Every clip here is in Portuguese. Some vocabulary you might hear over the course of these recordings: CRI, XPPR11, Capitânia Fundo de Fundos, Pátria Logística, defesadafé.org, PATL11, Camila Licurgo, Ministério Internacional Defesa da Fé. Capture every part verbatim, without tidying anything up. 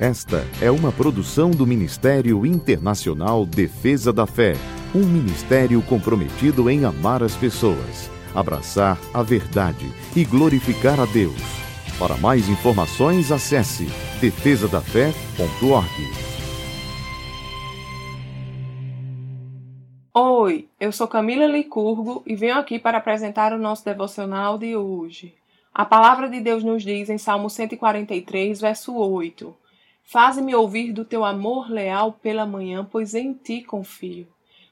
Esta é uma produção do Ministério Internacional Defesa da Fé, um ministério comprometido em amar as pessoas, abraçar a verdade e glorificar a Deus. Para mais informações, acesse defesa da fé ponto org. Oi, eu sou Camila Licurgo e venho aqui para apresentar o nosso devocional de hoje. A palavra de Deus nos diz em Salmo cento e quarenta e três, verso oito: Faze-me ouvir do teu amor leal pela manhã, pois em ti confio.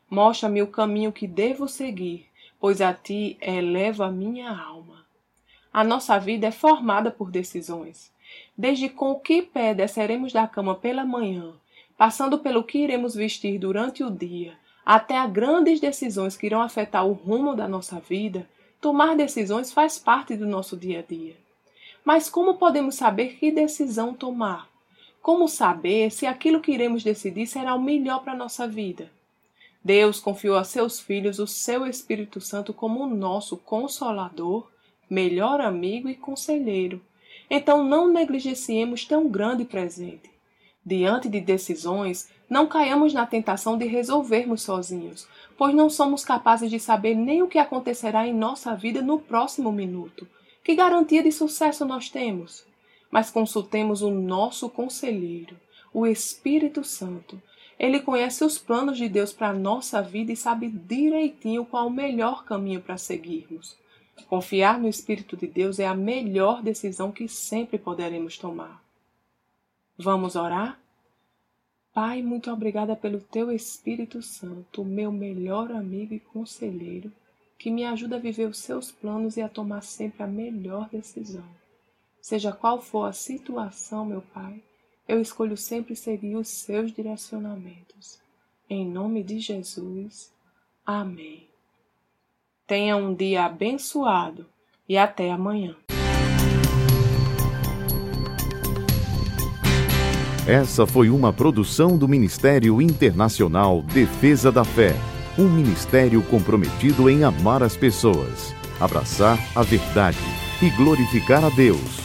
Mostra-me o caminho que devo seguir, pois a ti eleva a minha alma. A nossa vida é formada por decisões. Desde com o que pé desceremos da cama pela manhã, passando pelo que iremos vestir durante o dia, até a grandes decisões que irão afetar o rumo da nossa vida, tomar decisões faz parte do nosso dia a dia. Mas como podemos saber que decisão tomar? Como saber se aquilo que iremos decidir será o melhor para a nossa vida? Deus confiou a seus filhos o seu Espírito Santo como o nosso consolador, melhor amigo e conselheiro. Então não negligenciemos tão grande presente. Diante de decisões, não caiamos na tentação de resolvermos sozinhos, pois não somos capazes de saber nem o que acontecerá em nossa vida no próximo minuto. Que garantia de sucesso nós temos? Mas consultemos o nosso conselheiro, o Espírito Santo. Ele conhece os planos de Deus para a nossa vida e sabe direitinho qual o melhor caminho para seguirmos. Confiar no Espírito de Deus é a melhor decisão que sempre poderemos tomar. Vamos orar? Pai, muito obrigada pelo Teu Espírito Santo, meu melhor amigo e conselheiro, que me ajuda a viver os Seus planos e a tomar sempre a melhor decisão. Seja qual for a situação, meu Pai, eu escolho sempre seguir os Seus direcionamentos. Em nome de Jesus. Amém. Tenha um dia abençoado e até amanhã. Essa foi uma produção do Ministério Internacional Defesa da Fé, um ministério comprometido em amar as pessoas, abraçar a verdade e glorificar a Deus.